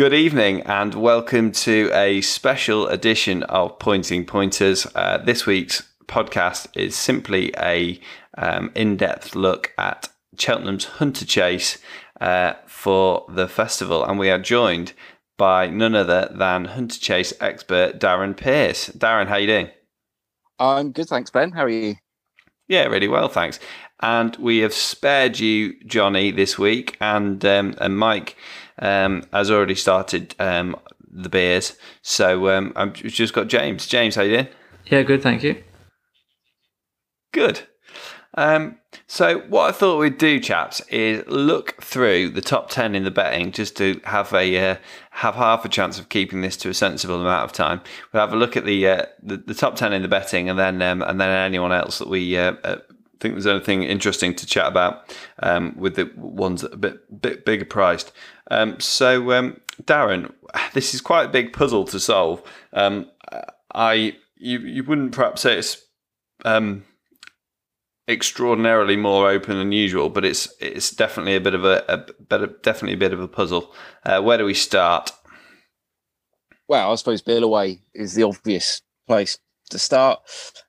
Good evening and welcome to a special edition of Pointing Pointers. This week's podcast is simply a in-depth look at Cheltenham's Hunter Chase for the festival, and we are joined by none other than Hunter Chase expert Darren Pierce. Darren, how are you doing? I'm good, thanks, Ben. How are you? Yeah, really well, thanks. And we have spared you Johnny this week, and Mike has already started the beers. So I've just got James. James, how you doing? Yeah, good, thank you. Good. So what I thought we'd do, chaps, is look through the top 10 in the betting, just to have a have half a chance of keeping this to a sensible amount of time. We'll have a look at the top 10 in the betting, and then anyone else that we think there's anything interesting to chat about with the ones that are a bit bigger priced. So Darren, this is quite a big puzzle to solve. You wouldn't perhaps say it's extraordinarily more open than usual, but it's definitely a bit of a puzzle. Where do we start? Well, I suppose Bilgewater is the obvious place to start.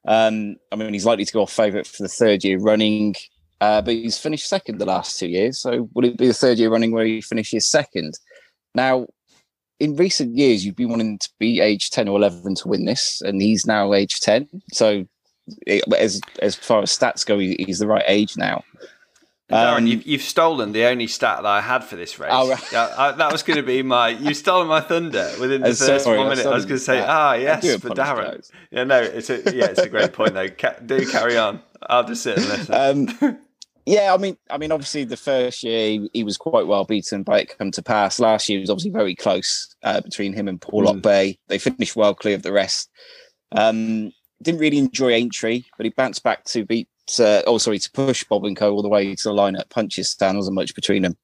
I mean, he's likely to go off favourite for the third year running, but he's finished second the last 2 years. So will it be the third year running where he finishes second? Now, in recent years, you'd be wanting to be age 10 or 11 to win this, and he's now age 10. So as far as stats go, he's the right age now. Darren, you've stolen the only stat that I had for this race. Oh, right. That was going to be my... You've stolen my thunder within the first 1 minute. I was going to say, yes, for Darren. Yeah, no, it's a great point, though. Do carry on. I'll just sit and listen. Yeah, I mean, obviously, the first year, he was quite well beaten by It Come to Pass. Last year, it was obviously very close between him and Paul Lockbay. They finished well clear of the rest. Didn't really enjoy Aintree, but he bounced back to push Bob and Co all the way to the line at Punchestown. Wasn't much between them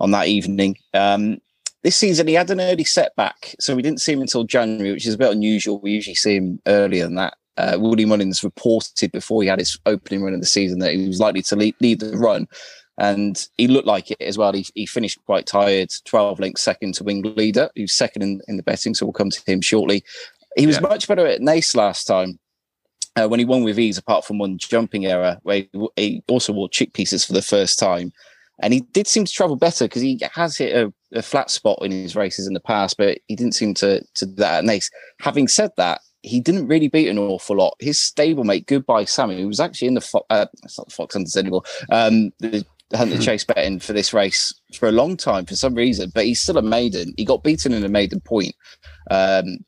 on that evening. This season, he had an early setback, so we didn't see him until January, which is a bit unusual. We usually see him earlier than that. Willie Mullins reported before he had his opening run of the season that he was likely to lead the run, and he looked like it as well. He finished quite tired, 12 lengths second to Wing Leader, who's second in the betting, so we'll come to him shortly. He was much better at Naas last time, when he won with ease, apart from one jumping error, where he also wore chick pieces for the first time. And he did seem to travel better, because he has hit a flat spot in his races in the past, but he didn't seem to do that at Naas. Having said that, he didn't really beat an awful lot. His stablemate, Goodbye Sammy, who was actually in it's not the Fox Hunters anymore, the Hunter Chase betting for this race for a long time for some reason, but he's still a maiden. He got beaten in a maiden point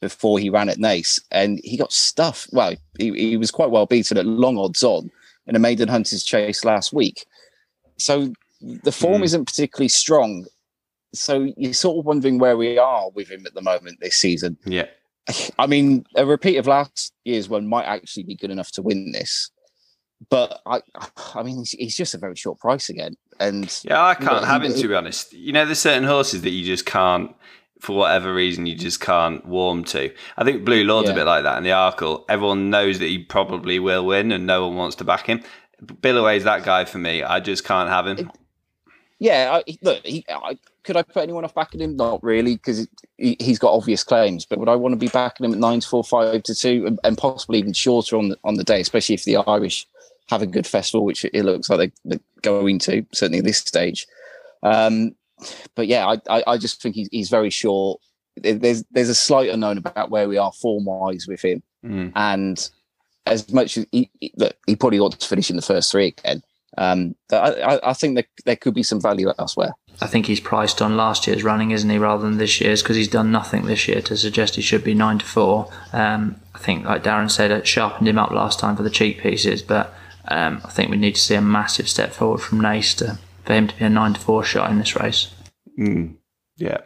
before he ran at Naas, and he got stuffed. Well, he was quite well beaten at long odds on in a maiden Hunter's Chase last week. So the form isn't particularly strong. So you're sort of wondering where we are with him at the moment this season. Yeah. I mean, a repeat of last year's one might actually be good enough to win this. But I mean, he's just a very short price again. And yeah, I can't have him, to be honest. You know, there's certain horses that you just can't, for whatever reason, you just can't warm to. I think Blue Lord's a bit like that in the Arkle. Everyone knows that he probably will win and no one wants to back him. Billaway's that guy for me. I just can't have him. Could I put anyone off backing him? Not really, because he's got obvious claims. But would I want to be backing him at 9.45 to 2 and possibly even shorter on the day, especially if the Irish have a good festival, which it looks like they're going to, certainly at this stage. But yeah, I just think he's very short. There's a slight unknown about where we are form-wise with him. And as much as he probably ought to finish in the first three again, I think that there could be some value elsewhere. I think he's priced on last year's running, isn't he, rather than this year's, because he's done nothing this year to suggest he should be 9 to 4. I think, like Darren said, it sharpened him up last time for the cheek pieces, but I think we need to see a massive step forward from Naas for him to be a 9 to 4 shot in this race. Yeah.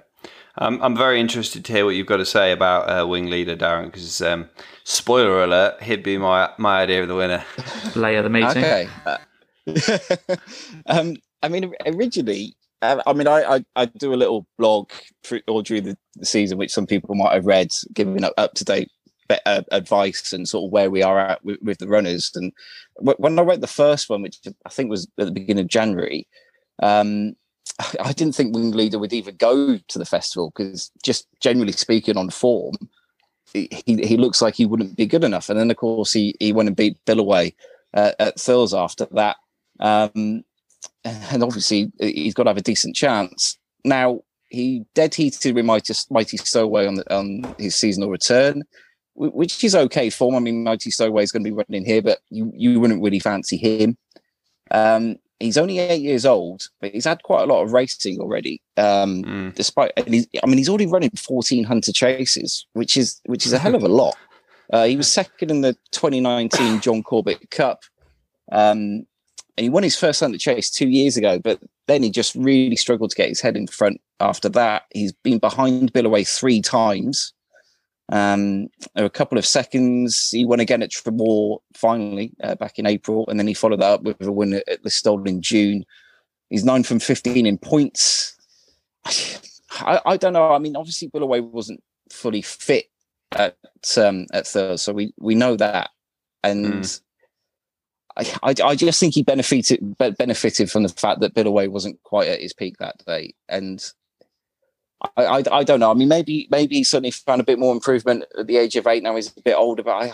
I'm very interested to hear what you've got to say about Wing Leader, Darren, because spoiler alert, he'd be my idea of the winner. Later the meeting. Okay. I mean, originally, I do a little blog all during the season, which some people might have read, giving up-to-date advice and sort of where we are at with the runners. And when I wrote the first one, which I think was at the beginning of January, I didn't think Wing Leader would even go to the festival because, just generally speaking, on form, he looks like he wouldn't be good enough. And then, of course, he went and beat Billaway at Thills after that. And obviously, he's got to have a decent chance. Now, he dead-heated with Mighty Stowaway on his seasonal return, which is okay form. I mean, Mighty Stowaway is going to be running here, but you wouldn't really fancy him. He's only 8 years old, but he's had quite a lot of racing already. Despite, and he's already running 14 Hunter Chases, which is a hell of a lot. He was second in the 2019 John Corbett Cup, and he won his first Hunter Chase 2 years ago. But then he just really struggled to get his head in front. After that, he's been behind Billaway three times. A couple of seconds. He won again at Tremor finally back in April, and then he followed that up with a win at Leicester in June. He's 9 from 15 in points. I don't know. I mean, obviously Billaway wasn't fully fit at Thursday, so we know that, and I just think he benefited from the fact that Billaway wasn't quite at his peak that day, and. I don't know. I mean, maybe he suddenly found a bit more improvement at the age of 8. Now he's a bit older, but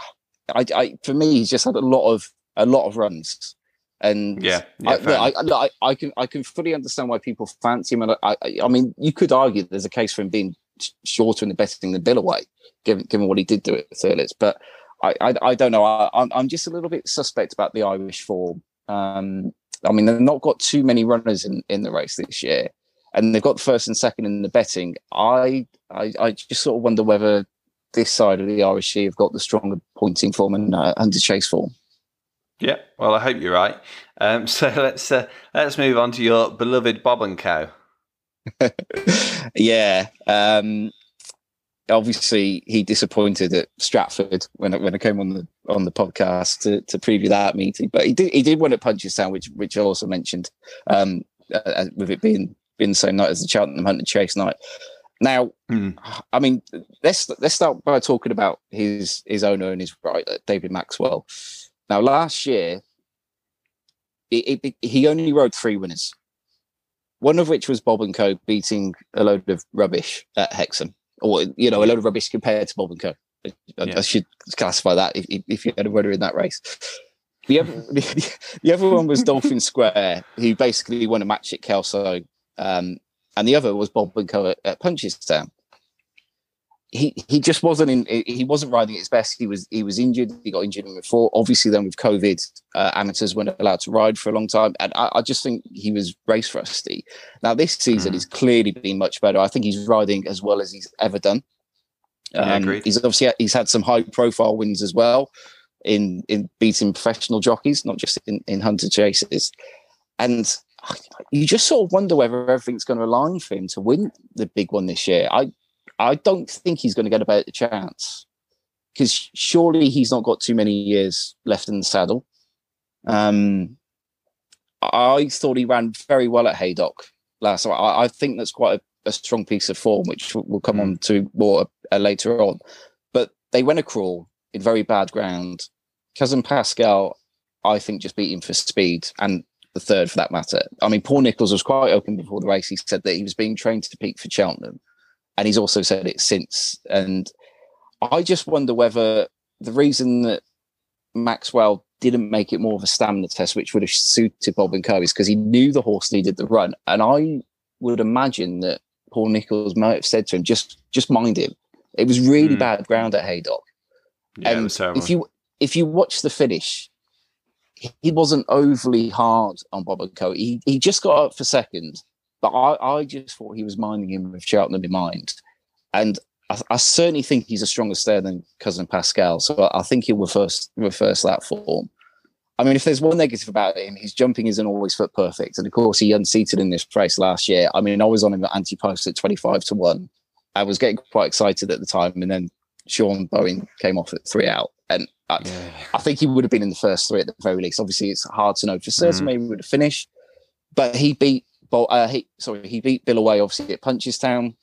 I for me, he's just had a lot of runs, and I can fully understand why people fancy him. And I mean, you could argue there's a case for him being shorter in the betting than Billaway, given what he did do at Thirlets. But I don't know. I'm just a little bit suspect about the Irish form. I mean, they've not got too many runners in the race this year. And they've got first and second in the betting. I just sort of wonder whether this side of the RSG have got the stronger pointing form and Hunter Chase form. Yeah, well, I hope you're right. So let's move on to your beloved Bob and Co. Yeah, obviously he disappointed at Stratford when I came on the podcast to preview that meeting, but he did win at Punchestown, which I also mentioned, with it being the same night as the Cheltenham Hunter Chase night. Now, I mean, let's start by talking about his owner and his rider, David Maxwell. Now, last year, he only rode three winners, one of which was Bob and Co beating a load of rubbish at Hexham, or, you know, a load of rubbish compared to Bob and Co. I should classify that if you had a winner in that race. The other one was Dolphin Square, who basically won a match at Kelso. And the other was Bob and Co at Punchestown. He just wasn't he wasn't riding his best. He was injured. He got injured in before. Obviously, then with COVID, amateurs weren't allowed to ride for a long time. And I just think he was race rusty. Now, this season he's clearly been much better. I think he's riding as well as he's ever done. He's obviously had some high profile wins as well in beating professional jockeys, not just in Hunter Chases. And you just sort of wonder whether everything's going to align for him to win the big one this year. I don't think he's going to get a better chance, because surely he's not got too many years left in the saddle. I thought he ran very well at Haydock last night. I think that's quite a strong piece of form, which we'll come on to more later on. But they went a crawl in very bad ground. Cousin Pascal, I think, just beat him for speed, and the third for that matter. I mean, Paul Nicholls was quite open before the race. He said that he was being trained to peak for Cheltenham, and he's also said it since. And I just wonder whether the reason that Maxwell didn't make it more of a stamina test, which would have suited Bob and Co, is because he knew the horse needed the run. And I would imagine that Paul Nicholls might have said to him, just mind him. It was really bad ground at Haydock. Yeah, and it was terrible. If you watch the finish, he wasn't overly hard on Bob and Co. He just got up for second, but I just thought he was minding him with Cheltenham in mind. And I certainly think he's a stronger stayer than Cousin Pascal, so I think he'll reverse that form. I mean, if there's one negative about him, his jumping isn't always foot perfect. And of course, he unseated in this race last year. I mean, I was on him at anti-post at 25 to 1. I was getting quite excited at the time, and then Sean Bowen came off at 3 out. And I think he would have been in the first 3 at the very least. Obviously, it's hard to know for certain. Maybe he would have finished, but he beat Billaway obviously at Punchestown,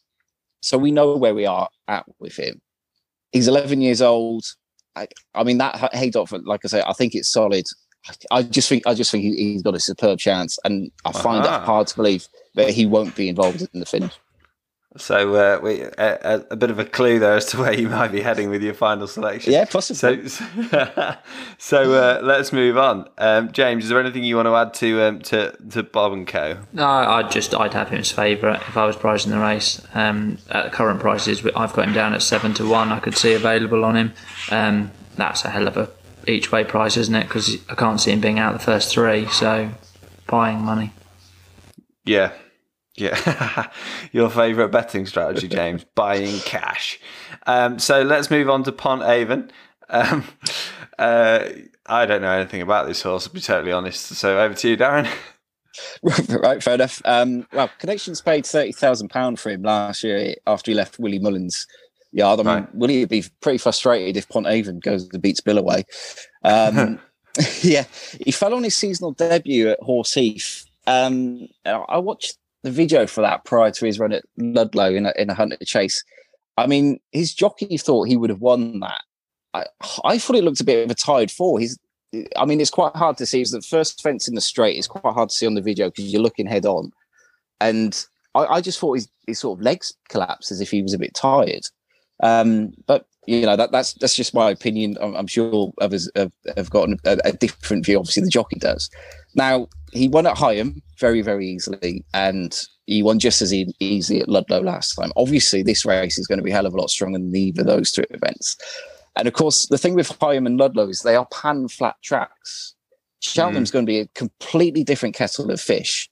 so we know where we are at with him. He's 11 years old. I mean, that Haydock, like I say, I think it's solid. I just think he's got a superb chance, and I find that hard to believe that he won't be involved in the finish. So a bit of a clue there as to where you might be heading with your final selection. Yeah, possibly. So let's move on. James, is there anything you want to add to Bob and Co? No, I'd have him as favourite if I was pricing the race. At the current prices, I've got him down at 7-1. I could see available on him. That's a hell of a each way price, isn't it? Because I can't see him being out the first three. So buying money. Yeah. Yeah, your favourite betting strategy, James, buying cash. So let's move on to Pont Avon. I don't know anything about this horse, to be totally honest. So over to you, Darren. Right, fair enough. Well, Connections paid £30,000 for him last year after he left Willie Mullins' yard. I mean, right. Willie would be pretty frustrated if Pont Avon goes and beats Bill away. Yeah, he fell on his seasonal debut at Horseheath. I watched the video for that prior to his run at Ludlow in a Hunter Chase. I mean, his jockey thought he would have won that. I thought it looked a bit of a tied four. I mean, it's quite hard to see. It's the first fence in the straight. It's quite hard to see on the video because you're looking head on. And I just thought his sort of legs collapsed as if he was a bit tired. But you know, that's just my opinion. I'm sure others have gotten a different view. Obviously, the jockey does. Now, he won at Higham very, very easily, and he won just as easy at Ludlow last time. Obviously, this race is going to be a hell of a lot stronger than either of those two events. And, of course, the thing with Higham and Ludlow is they are pan-flat tracks. Cheltenham's going to be a completely different kettle of fish.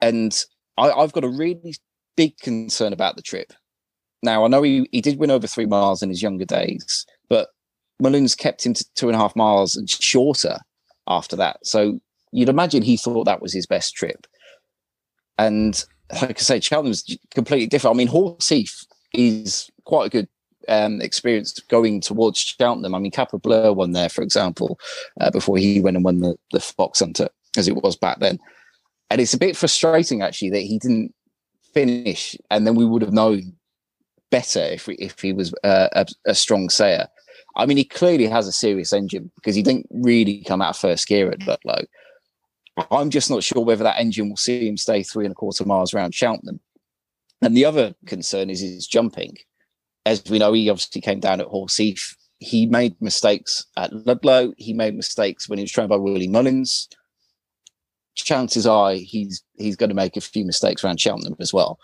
And I've got a really big concern about the trip. Now, I know he did win over 3 miles in his younger days, but Mullins kept him to 2.5 miles and shorter after that. So you'd imagine he thought that was his best trip. And like I say, Cheltenham's completely different. I mean, Horseheath is quite a good experience going towards Cheltenham. I mean, Capa Bleu won there, for example, before he went and won the Fox Hunter, as it was back then. And it's a bit frustrating, actually, that he didn't finish. And then we would have known better if he was a strong sayer. I mean, he clearly has a serious engine because he didn't really come out of first gear at Ludlow. I'm just not sure whether that engine will see him stay 3.25 miles around Cheltenham. And the other concern is his jumping. As we know, he obviously came down at Horseheath. He made mistakes at Ludlow. He made mistakes when he was trained by Willie Mullins. Chances are he's going to make a few mistakes around Cheltenham as well.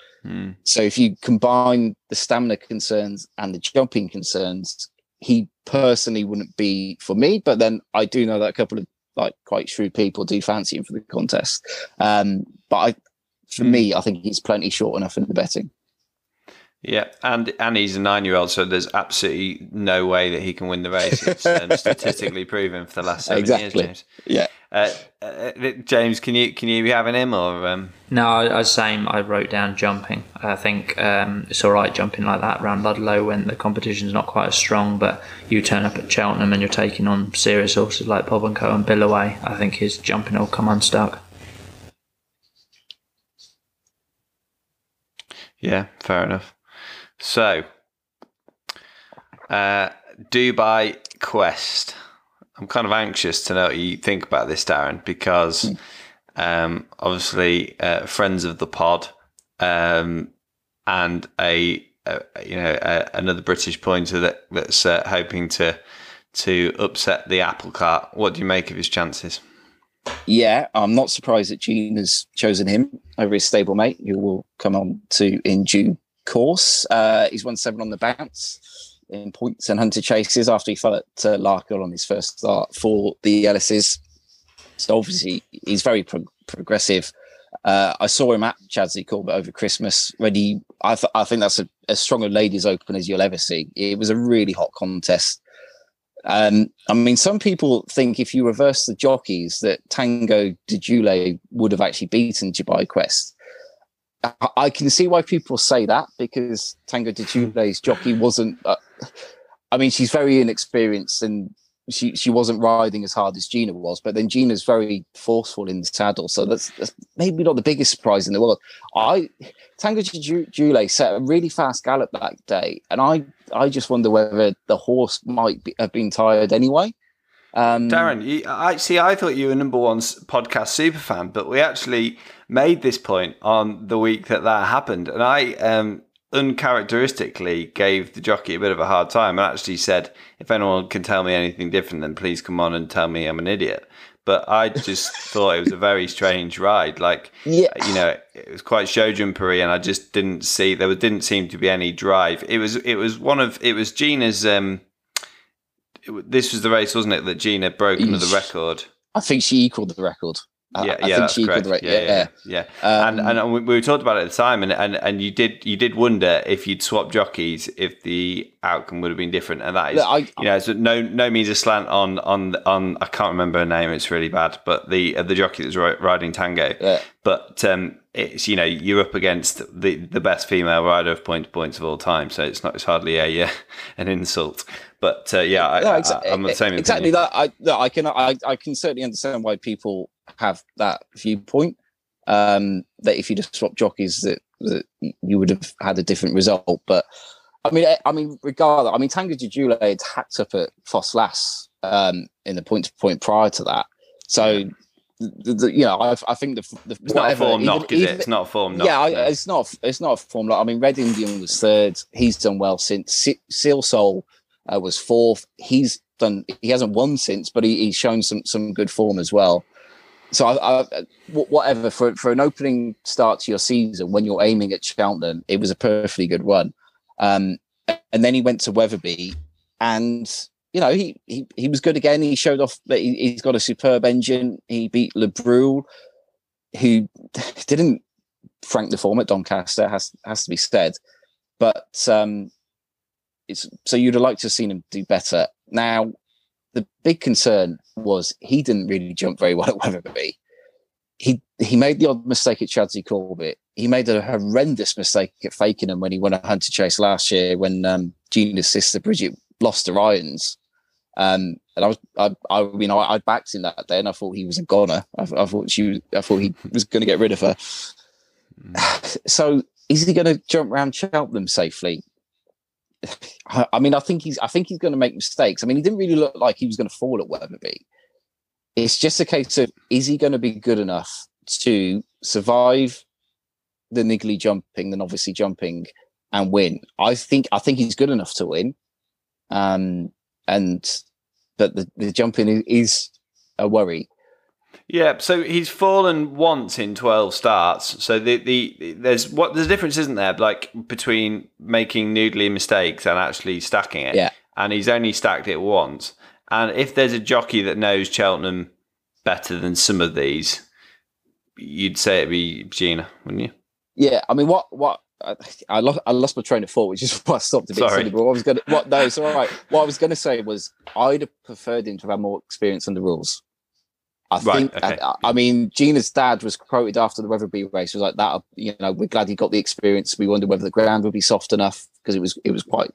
So if you combine the stamina concerns and the jumping concerns, he personally wouldn't be for me. But then I do know that a couple of like quite shrewd people do fancy him for the contest. But for me, I think he's plenty short enough in the betting. Yeah, and he's a 9-year-old, so there's absolutely no way that he can win the race. It's statistically proven for the last 7 years. James. Yeah, James, can you be having him or? No, same. I wrote down jumping. I think it's all right jumping like that around Ludlow when the competition's not quite as strong. But you turn up at Cheltenham and you're taking on serious horses like Bob and Co and Billaway. I think his jumping will come unstuck. Yeah, fair enough. So, Dubai Quest. I'm kind of anxious to know what you think about this, Darren, because obviously friends of the pod and a another British pointer that's hoping to upset the apple cart. What do you make of his chances? Yeah, I'm not surprised that Gina's chosen him over his stablemate, who will come on to in June. Course, he's won 7 on the bounce in points and Hunter Chases after he fell at Larkhill on his first start for the Ellises. So obviously he's very progressive. I saw him at Chadsley Corbett over Christmas. Ready, I think that's as strong a ladies' open as you'll ever see. It was a really hot contest. I mean, some people think if you reverse the jockeys that Tango de Juillet would have actually beaten Dubai Quest. I can see why people say that because Tango de Juillet's jockey wasn't. I mean, she's very inexperienced and she wasn't riding as hard as Gina was. But then Gina's very forceful in the saddle, so that's maybe not the biggest surprise in the world. Tango de Juillet set a really fast gallop that day, and I just wonder whether the horse might have been tired anyway. Darren, I thought you were number one podcast superfan, but we actually made this point on the week that happened, and I uncharacteristically gave the jockey a bit of a hard time and actually said, if anyone can tell me anything different, then please come on and tell me I'm an idiot. But I just thought it was a very strange ride. Like, you know, it was quite show jumpery, and I just didn't see, there didn't seem to be any drive. It was Gina's, this was the race, wasn't it, that Gina broke another record? I think she equaled the record. Yeah, and we were talking about it at the time, and you did wonder if you'd swap jockeys if the outcome would have been different, and that is, so no means a slant on I can't remember her name, it's really bad, but the jockey that was riding Tango, but it's, you know, you're up against the best female rider of point to points of all time, so it's hardly an insult. But I'm the same. Exactly that. I can certainly understand why people have that viewpoint, that if you just swap jockeys, that you would have had a different result. But I mean, regardless, Tango de Juillet had hacked up at Foss Lass in the point to point prior to that, so. I think it's not a form knock, is it? It's not a form knock. Yeah, no. It's not a form knock. I mean, Red Indian was third. He's done well since. Seal Soul was fourth. He's done. He hasn't won since, but he's shown some good form as well. So, whatever for an opening start to your season when you're aiming at Cheltenham, it was a perfectly good run. And then he went to Wetherby, and. You know, he was good again. He showed off that he's got a superb engine. He beat Le Brule, who didn't frank the form at Doncaster, has to be said. But so you'd have liked to have seen him do better. Now, the big concern was he didn't really jump very well at Wetherby. He made the odd mistake at Chadsey Corbett. He made a horrendous mistake at Fakenham when he won a Hunter Chase last year when Gina's sister Bridget lost her irons. And I backed him that day, and I thought he was a goner. I thought he was going to get rid of her. So is he going to jump around Cheltenham safely? I think he's going to make mistakes. I mean, he didn't really look like he was going to fall at Wetherby. It's just a case of, is he going to be good enough to survive the niggly jumping, the novice jumping, and win? I think he's good enough to win. But the jumping is a worry. Yeah, so he's fallen once in 12 starts. So there's a difference, isn't there? Like between making noodly mistakes and actually stacking it. Yeah. And he's only stacked it once. And if there's a jockey that knows Cheltenham better than some of these, you'd say it'd be Gina, wouldn't you? Yeah, I mean, what? I lost my train of thought, which is why I stopped a bit. Sorry. Silly, but it's all right. What I was going to say was I'd have preferred him to have more experience on the rules. Okay. I mean, Gina's dad was quoted after the Wetherby race. He was like, that, you know, we're glad he got the experience. We wondered whether the ground would be soft enough because it was quite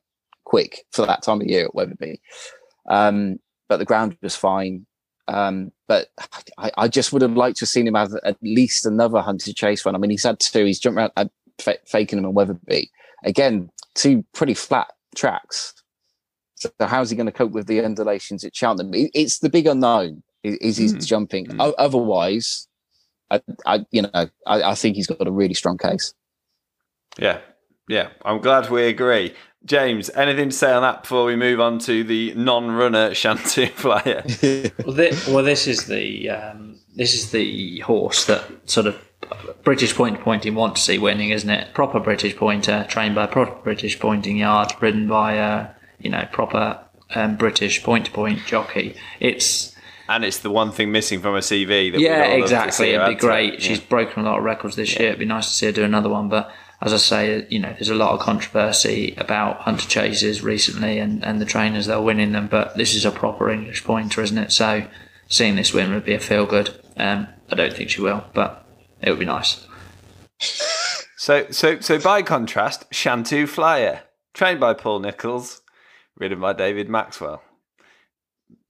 quick for that time of year at Wetherby. But the ground was fine. But I just would have liked to have seen him have at least another Hunter Chase run. I mean, he's had two. He's jumped around. Fakenham and Wetherby, again, two pretty flat tracks. So how's he going to cope with the undulations at Cheltenham? It's the big unknown. Is he jumping? Otherwise, I think he's got a really strong case. Yeah. I'm glad we agree. James, anything to say on that before we move on to the non-runner Shantou Flyer? This is the horse that sort of. British point to pointing wants to see winning, isn't it? Proper British pointer, trained by a proper British pointing yard, ridden by a proper British point to point jockey. It's the one thing missing from a CV. That exactly. It'd be great. Yeah. She's broken a lot of records this year. It'd be nice to see her do another one. But as I say, there's a lot of controversy about Hunter Chases recently and the trainers that are winning them. But this is a proper English pointer, isn't it? So seeing this win would be a feel good. I don't think she will, but. It would be nice. So by contrast, Shantou Flyer, trained by Paul Nicholls, ridden by David Maxwell.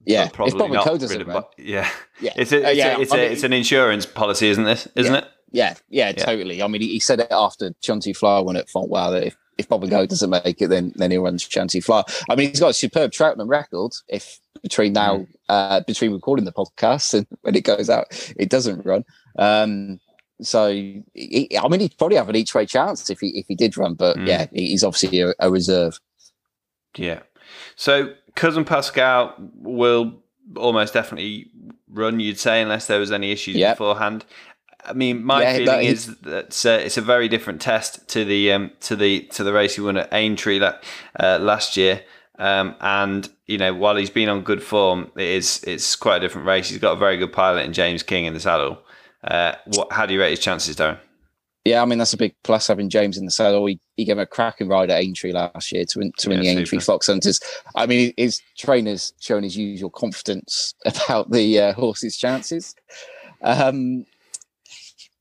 Yeah, probably it's Bob and Co does it, right? Yeah. It's an insurance policy, isn't it? Yeah, totally. I mean, he said it after Shantou Flyer won at Fontwell that if Bob and Co doesn't make it, then he'll run Shantou Flyer. I mean, he's got a superb Troutman record. If between now, between recording the podcast and when it goes out, it doesn't run. So, I mean, he'd probably have an each-way chance if he did run, but yeah, he's obviously a reserve. Yeah. So, Cousin Pascal will almost definitely run, you'd say, unless there was any issues beforehand. I mean, my feeling is that it's a very different test to the race he won at Aintree last year. And you know, while he's been on good form, it's quite a different race. He's got a very good pilot in James King in the saddle. How do you rate his chances, Darren? Yeah, I mean, that's a big plus having James in the saddle. He gave him a cracking ride at Aintree last year to win the Aintree Fox Hunters. I mean, his trainer's shown his usual confidence about the horse's chances.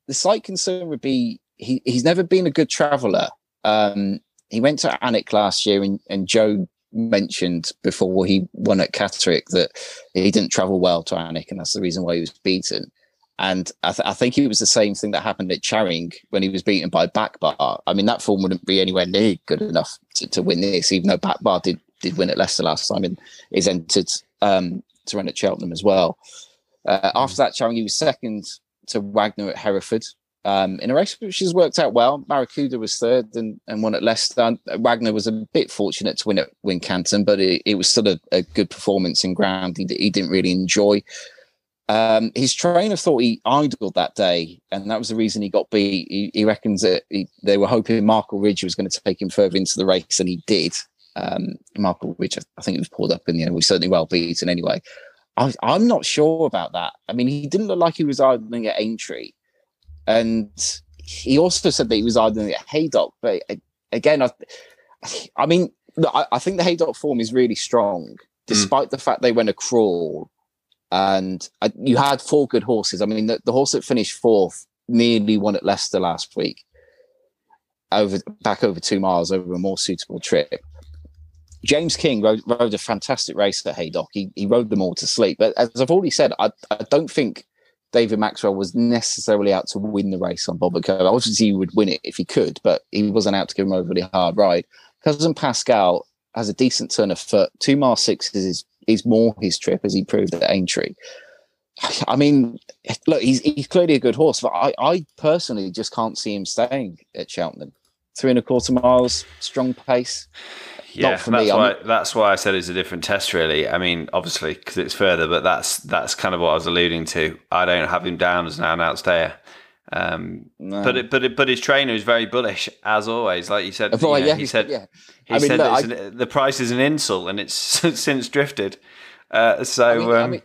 The slight concern would be he's never been a good traveller. He went to Alnwick last year, and Joe mentioned before he won at Catterick that he didn't travel well to Alnwick, and that's the reason why he was beaten. And I think it was the same thing that happened at Charing when he was beaten by Backbar. I mean, that form wouldn't be anywhere near good enough to win this, even though Backbar did win at Leicester last time and is entered to run at Cheltenham as well. After that, Charing, he was second to Wagner at Hereford in a race which has worked out well. Barracuda was third and won at Leicester. Wagner was a bit fortunate to win at Wincanton, but it was still a good performance in ground he didn't really enjoy. His trainer thought he idled that day, and that was the reason he got beat. He reckons that they were hoping Markle Ridge was going to take him further into the race, and he did. Markle Ridge, I think it was pulled up in the end. We certainly well beaten anyway. I'm not sure about that. I mean, he didn't look like he was idling at Aintree, and he also said that he was idling at Haydock. But again, I think the Haydock form is really strong, despite the fact they went a crawl, and you had four good horses. I mean, the horse that finished fourth nearly won at Leicester last week, over 2 miles over a more suitable trip. James King rode a fantastic race at Haydock. He rode them all to sleep. But as I've already said, I don't think David Maxwell was necessarily out to win the race on Bob and Co. Obviously, he would win it if he could, but he wasn't out to give him an overly hard ride. Cousin Pascal has a decent turn of foot. 2 mile six is more his trip, as he proved at Aintree. I mean, look, he's clearly a good horse, but I personally just can't see him staying at Cheltenham. 3.25 miles, strong pace. Yeah, not for me. That's why I said it's a different test, really. I mean, obviously, because it's further, but that's kind of what I was alluding to. I don't have him down as an out-and-out stayer. No. But his trainer is very bullish, as always. Like you said, the price is an insult, and it's since drifted. I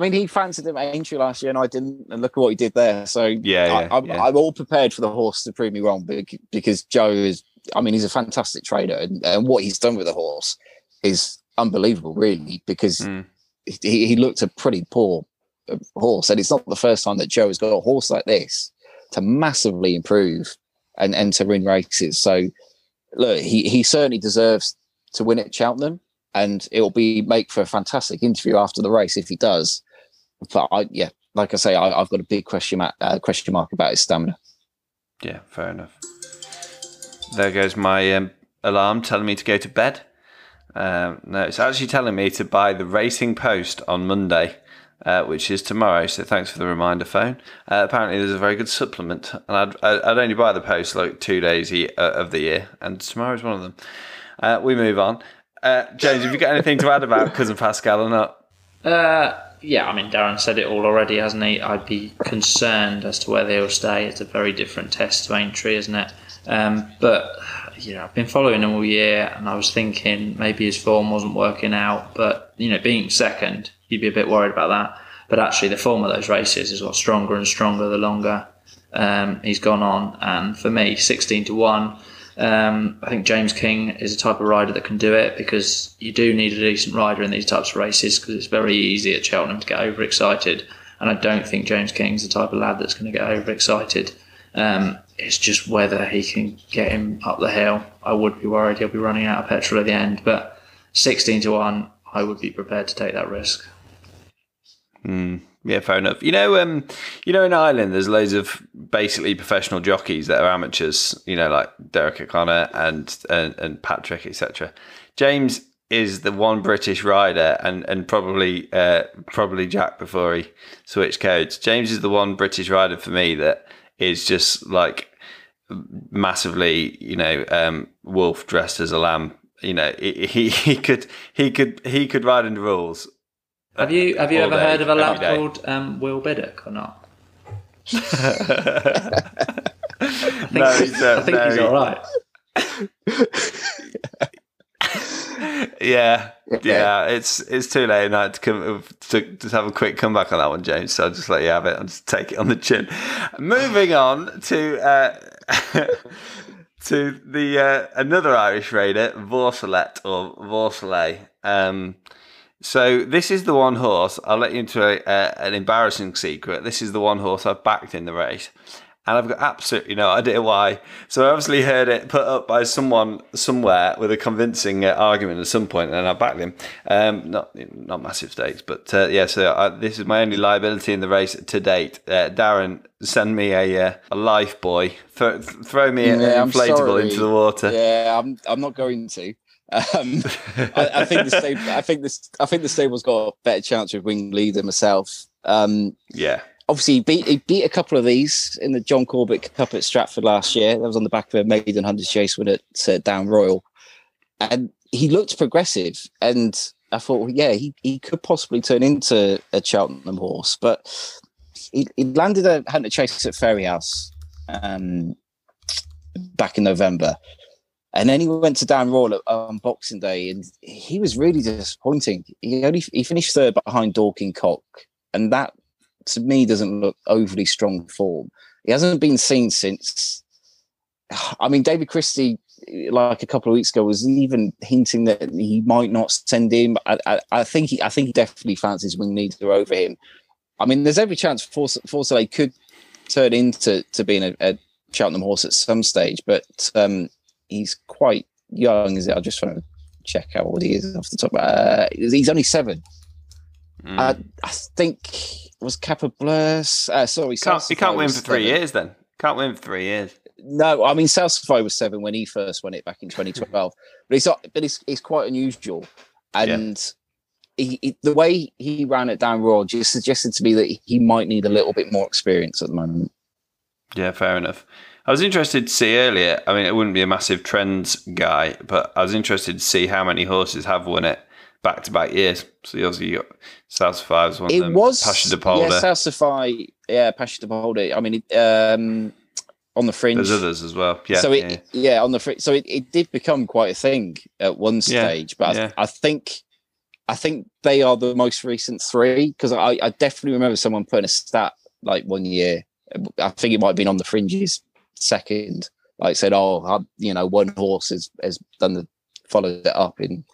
mean, he fancied him at Aintree last year, and I didn't. And look at what he did there. So I'm all prepared for the horse to prove me wrong, because Joe is. I mean, he's a fantastic trainer, and what he's done with the horse is unbelievable, really. Because he looked a pretty poor horse, and it's not the first time that Joe has got a horse like this to massively improve and to win races. So, look, he certainly deserves to win at Cheltenham. And it'll make for a fantastic interview after the race if he does. But like I say, I've got a big question mark about his stamina. Yeah, fair enough. There goes my alarm telling me to go to bed. No, it's actually telling me to buy the Racing Post on Monday, which is tomorrow. So thanks for the reminder, phone. Apparently, there's a very good supplement, and I'd only buy the Post like 2 days of the year, and tomorrow's one of them. We move on. James, have you got anything to add about Cousin Pascal or not? Yeah, I mean, Darren said it all already, hasn't he? I'd be concerned as to whether he'll stay. It's a very different test to Aintree, isn't it? But, you know, I've been following him all year, and I was thinking maybe his form wasn't working out. But, you know, being second, you'd be a bit worried about that. But actually, the form of those races has got stronger and stronger the longer he's gone on. And for me, 16-1... I think James King is a type of rider that can do it, because you do need a decent rider in these types of races, because it's very easy at Cheltenham to get overexcited, and I don't think James King's the type of lad that's going to get overexcited. It's just whether he can get him up the hill. I would be worried he'll be running out of petrol at the end, but 16-1, I would be prepared to take that risk. Yeah, fair enough. You know, in Ireland, there's loads of basically professional jockeys that are amateurs. You know, like Derek O'Connor and Patrick, etc. James, is the one British rider, and probably Jack before he switched codes. James is the one British rider for me that is just like massively, wolf dressed as a lamb. He could ride into rules. Have you ever heard of a lad called Will Biddock or not? I think he's all right. Yeah. It's too late at night to have a quick comeback on that one, James. So I'll just let you have it. I'll just take it on the chin. Moving on to to the another Irish raider, Vorselet or Vorselet. So this is the one horse. I'll let you into an embarrassing secret. This is the one horse I've backed in the race. And I've got absolutely no idea why. So I obviously heard it put up by someone somewhere with a convincing argument at some point, and I backed him. Not massive stakes, but this is my only liability in the race to date. Darren, send me a life buoy. Throw me an inflatable into the water. Yeah, I'm not going to. I think the stable's got a better chance with Wing Leader myself. Yeah. Obviously, he beat a couple of these in the John Corbett Cup at Stratford last year. That was on the back of a maiden Hunter Chase win at Down Royal. And he looked progressive. And I thought, he could possibly turn into a Cheltenham horse. But he landed a Hunter Chase at Ferry House back in November. And then he went to Down Royal on Boxing Day. And he was really disappointing. He finished third behind Dorking Cock. And that, to me, doesn't look overly strong form. He hasn't been seen since. I mean, David Christie, like a couple of weeks ago, was even hinting that he might not send him. I think he definitely fancies Wing Leader over him. I mean, there's every chance Forcelay could turn into being a Cheltenham horse at some stage, but he's quite young. Is it? I just want to check how old he is off the top. He's only 7. Mm. I think was Capablus. He can't win for 3 years then. Can't win for 3 years. No, I mean Salsify was 7 when he first won it back in 2012. But it's quite unusual. And the way he ran at Down Royal just suggested to me that he might need a little bit more experience at the moment. Yeah, fair enough. I was interested to see earlier. I mean, it wouldn't be a massive trends guy, but I was interested to see how many horses have won it back-to-back years. So obviously you got Salsify was one of them. It was Pasha de Polder. Yeah, Salsify. Yeah, Pasha de Polder. I mean, on the fringe. There's others as well. Yeah. So on the fringe. So it did become quite a thing at one stage. I think they are the most recent 3 because I definitely remember someone putting a stat like one year. I think it might have been on the fringe's 2nd. Like said, one horse has done followed it up in.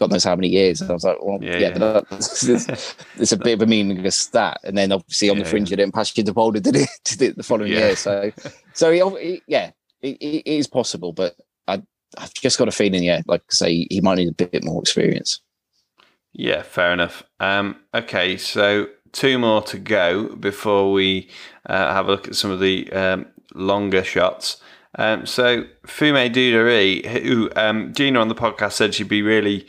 God knows how many years. And I was like, it's a bit of a meaningless stat. And then obviously on the fringe, it didn't pass you to Boulder, did it the following year. So it is possible, but I've just got a feeling, like I say, he might need a bit more experience. Yeah, fair enough. Okay, so 2 more to go before we have a look at some of the longer shots. So Fume Duderi, who Gina on the podcast said she'd be really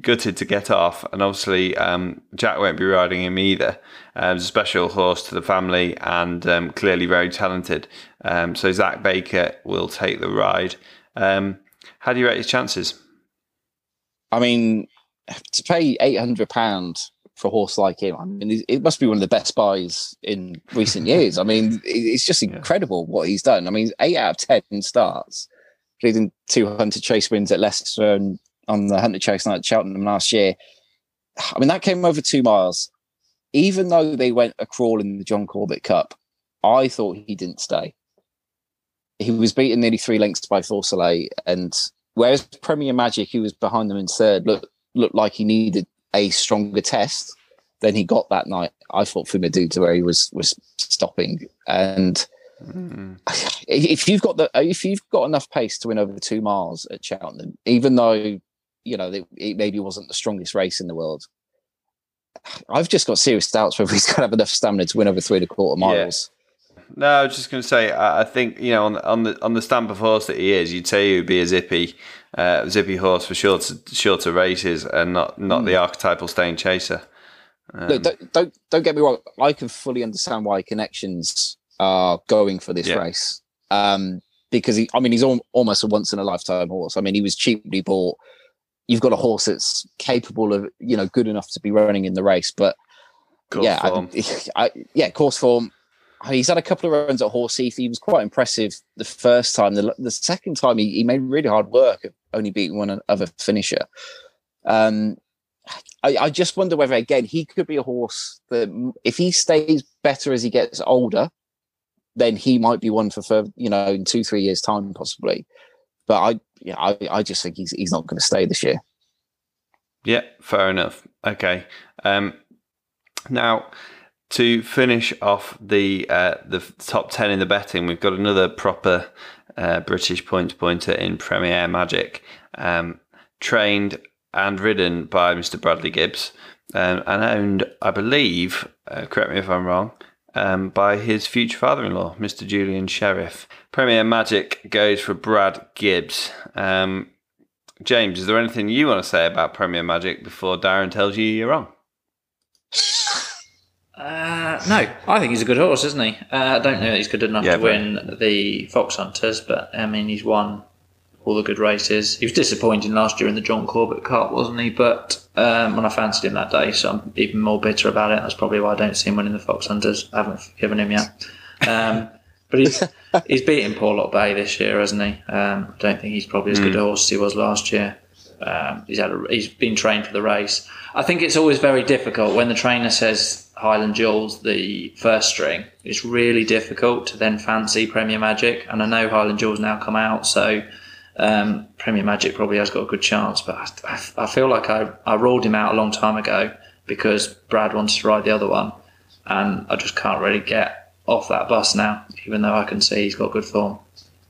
gutted to get off, and obviously Jack won't be riding him either. He's a special horse to the family and clearly very talented. So Zach Baker will take the ride. How do you rate his chances? I mean, to pay £800 for a horse like him, I mean, it must be one of the best buys in recent years. I mean, it's just incredible what he's done. I mean, 8 out of 10 starts, including 2 Hunter Chase wins at Leicester and on the Hunter Chase night at Cheltenham last year. I mean, that came over 2 miles. Even though they went a crawl in the John Corbett Cup, I thought he didn't stay. He was beaten nearly 3 lengths by Forcelay, and whereas Premier Magic, who was behind them in 3rd, looked like he needed a stronger test than he got that night. I thought Fume Duderi was stopping, and if you've got enough pace to win over 2 miles at Cheltenham, even though it maybe wasn't the strongest race in the world, I've just got serious doubts whether he's going to have enough stamina to win over 3 1/4 miles. No, I was just going to say, I think, you know, on the stamp of horse that he is, you'd say he would be a zippy horse for shorter races and not the archetypal staying chaser. Look, don't get me wrong. I can fully understand why connections are going for this race because he's almost a once in a lifetime horse. I mean, he was cheaply bought. You've got a horse that's capable of, you know, good enough to be running in the race, but course form. He's had a couple of runs at Horseheath. He was quite impressive the first time. The second time, he made really hard work of only beating one other finisher. I just wonder whether, again, he could be a horse that if he stays better as he gets older, then he might be one for further, you know, in 2-3 years' time possibly. But I just think he's not going to stay this year. Yeah, fair enough. Okay. Now, to finish off the top 10 in the betting, we've got another proper British pointer in Premier Magic, trained and ridden by Mr. Bradley Gibbs, and owned, I believe, correct me if I'm wrong, by his future father-in-law, Mr. Julian Sheriff. Premier Magic goes for Brad Gibbs. James, is there anything you want to say about Premier Magic before Darren tells you you're wrong? No, I think he's a good horse, isn't he? I don't know that he's good enough to win the Fox Hunters, but I mean, he's won all the good races. He was disappointing last year in the John Corbett Cup, wasn't he? But when I fancied him that day, so I'm even more bitter about it. That's probably why I don't see him winning the Fox Hunters. I haven't forgiven him yet. But he's beaten Paul Nicholls this year, hasn't he? I don't think he's probably as good a horse as he was last year. He's been trained for the race. I think it's always very difficult when the trainer says Highland Jewel's the first string. It's really difficult to then fancy Premier Magic, and I know Highland Jewel's now come out, so Premier Magic probably has got a good chance. But I feel like I ruled him out a long time ago because Brad wants to ride the other one, and I just can't really get off that bus now, even though I can see he's got good form.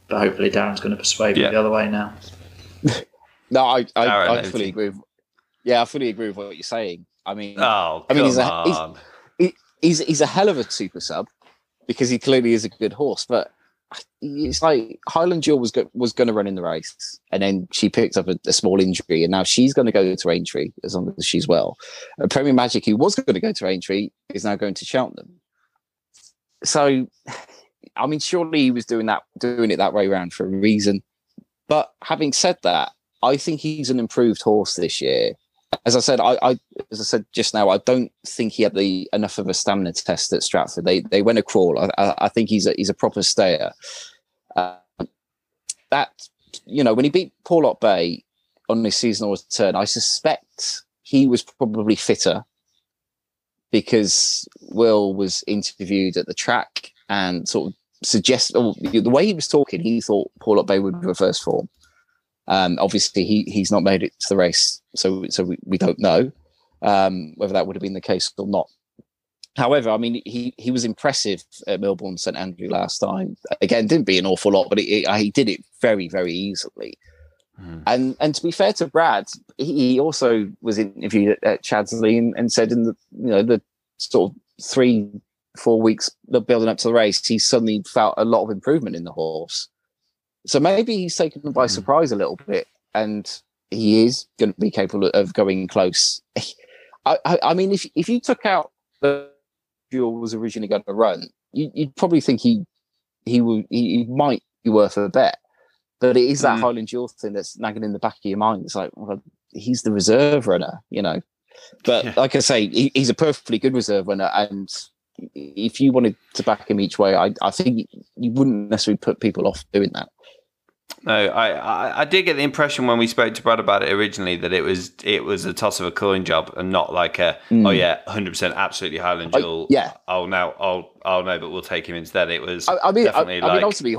But hopefully Darren's going to persuade me the other way now. No, I fully agree. I fully agree with what you're saying. I mean, he's a hell of a super sub because he clearly is a good horse. But it's like Highland Jewel was going to run in the race, and then she picked up a small injury, and now she's going to go to Aintree as long as she's well. And Premier Magic, who was going to go to Aintree, is now going to Cheltenham. So, I mean, surely he was doing it that way around for a reason. But having said that, I think he's an improved horse this year. As I said, as I said just now, I don't think he had enough of a stamina test at Stratford. They went a crawl. I think he's a proper stayer. When he beat Porlock Bay on his seasonal return, I suspect he was probably fitter because Will was interviewed at the track and sort of the way he was talking, he thought Porlock Bay would reverse form. Obviously, he's not made it to the race, so we don't know whether that would have been the case or not. However, I mean, he was impressive at Melbourne St Andrew last time. Again, didn't be an awful lot, but he did it very, very easily. Mm. And to be fair to Brad, he also was interviewed at Chadsley and said in the sort of 3-4 weeks building up to the race, he suddenly felt a lot of improvement in the horse. So maybe he's taken them by surprise a little bit, and he is going to be capable of going close. I mean, if you took out the Duel was originally going to run, you'd probably think he might be worth a bet. But it is that Highland Duel thing that's nagging in the back of your mind. It's like, well, he's the reserve runner, you know. But like I say, he's a perfectly good reserve runner, and if you wanted to back him each way, I think you wouldn't necessarily put people off doing that. No, I did get the impression when we spoke to Brad about it originally that it was a toss of a coin job and not like a 100% absolutely Highland Jewel. No, but we'll take him instead. It was. I mean, ultimately,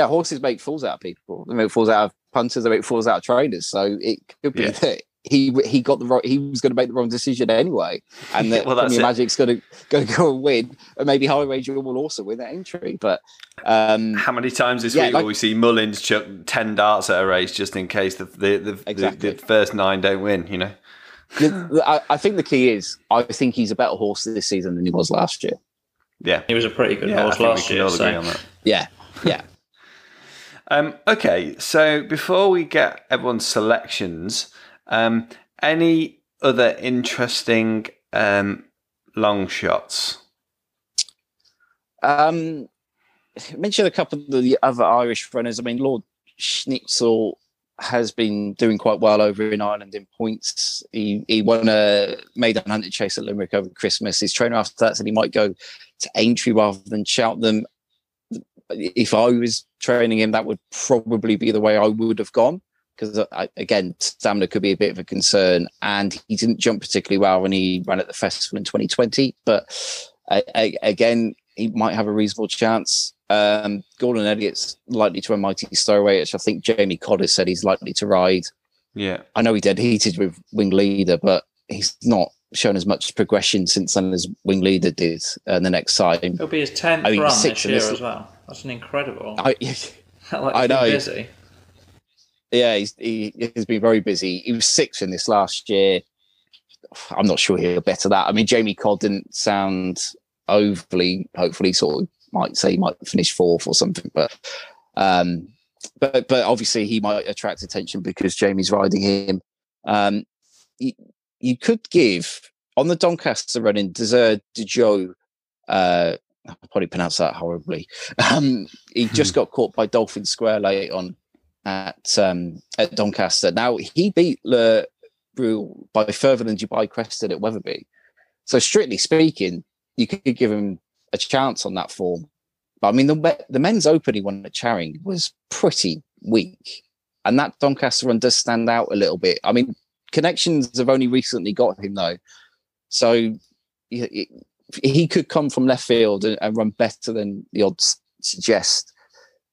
horses make fools out of people. They make fools out of punters. They make fools out of trainers. So it could be that he got the wrong. He was going to make the wrong decision anyway, and that Premier Magic's going to go and win, and maybe Highway Jewel will also win that entry. But how many times this week will we see Mullins chuck 10 darts at a race just in case the first 9 don't win? You know, I think the key is I think he's a better horse this season than he was last year. Yeah. He was a pretty good horse last year. So. On that. Yeah, yeah. Okay, so before we get everyone's selections, any other interesting long shots? Mention a couple of the other Irish runners. I mean, Lord Schnitzel has been doing quite well over in Ireland in points. He won a maiden Hunter Chase at Limerick over Christmas. His trainer after that said he might go to Aintree rather than Cheltenham. If I was training him, that would probably be the way I would have gone, because again, stamina could be a bit of a concern, and he didn't jump particularly well when he ran at the festival in 2020, but again, he might have a reasonable chance. Gordon Elliott's likely to run Mighty Stowaway, which I think Jamie Codder said he's likely to ride. Yeah, I know he dead heated with Wing Leader, but he's not shown as much progression since then as Wing Leader did. The next time it'll be his 10th run this year as well. That's an incredible. I know. Busy. Yeah, he's been very busy. He was 6th in this last year. I'm not sure he'll better that. I mean, Jamie Codd didn't sound overly hopefully, sort of might say he might finish 4th or something, but obviously he might attract attention because Jamie's riding him. You could give on the Doncaster running Désert de Joe. I probably pronounce that horribly. He just got caught by Dolphin Square late on at Doncaster. Now he beat Le Brule by further than Dubai Quest did at Wetherby. So strictly speaking, you could give him a chance on that form. But I mean, the men's open he won at Charing was pretty weak, and that Doncaster run does stand out a little bit. I mean, connections have only recently got him though, so he could come from left field and run better than the odds suggest.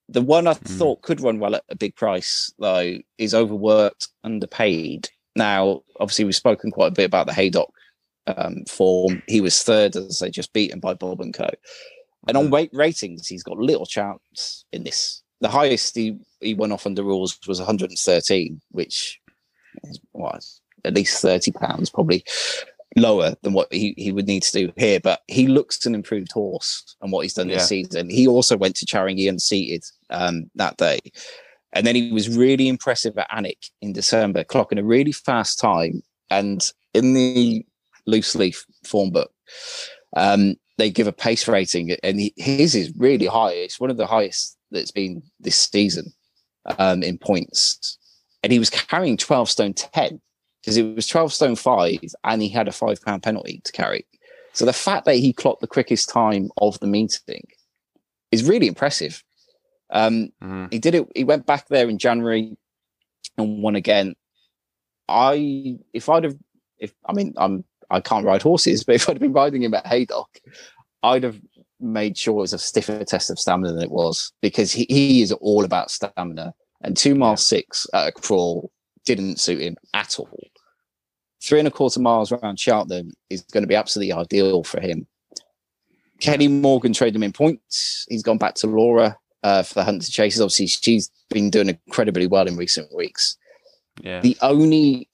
The one I thought could run well at a big price, though, is Overworked, Underpaid. Now, obviously, we've spoken quite a bit about the Haydock form. He was 3rd, as I say, just beaten by Bob and Co. And on weight ratings, he's got little chance in this. The highest he went off under rules was 113, which was at least £30, probably lower than what he would need to do here, but he looks an improved horse and what he's done this season. He also went to Charing, he unseated that day, and then he was really impressive at Alnwick in December, clocking a really fast time. And in the loose leaf form book, they give a pace rating, and his is really high. It's one of the highest that's been this season in points, and he was carrying 12 stone 10, because it was 12 stone 5 and he had a £5 penalty to carry. So the fact that he clocked the quickest time of the meeting is really impressive. He did it. He went back there in January and won again. I can't ride horses, but if I'd been riding him at Haydock, I'd have made sure it was a stiffer test of stamina than it was, because he is all about stamina, and 2 miles 6 at a crawl didn't suit him at all. 3.25 miles around Cheltenham is going to be absolutely ideal for him. Kenny Morgan traded him in points. He's gone back to Laura for the Hunter Chases. Obviously, she's been doing incredibly well in recent weeks. Yeah. The only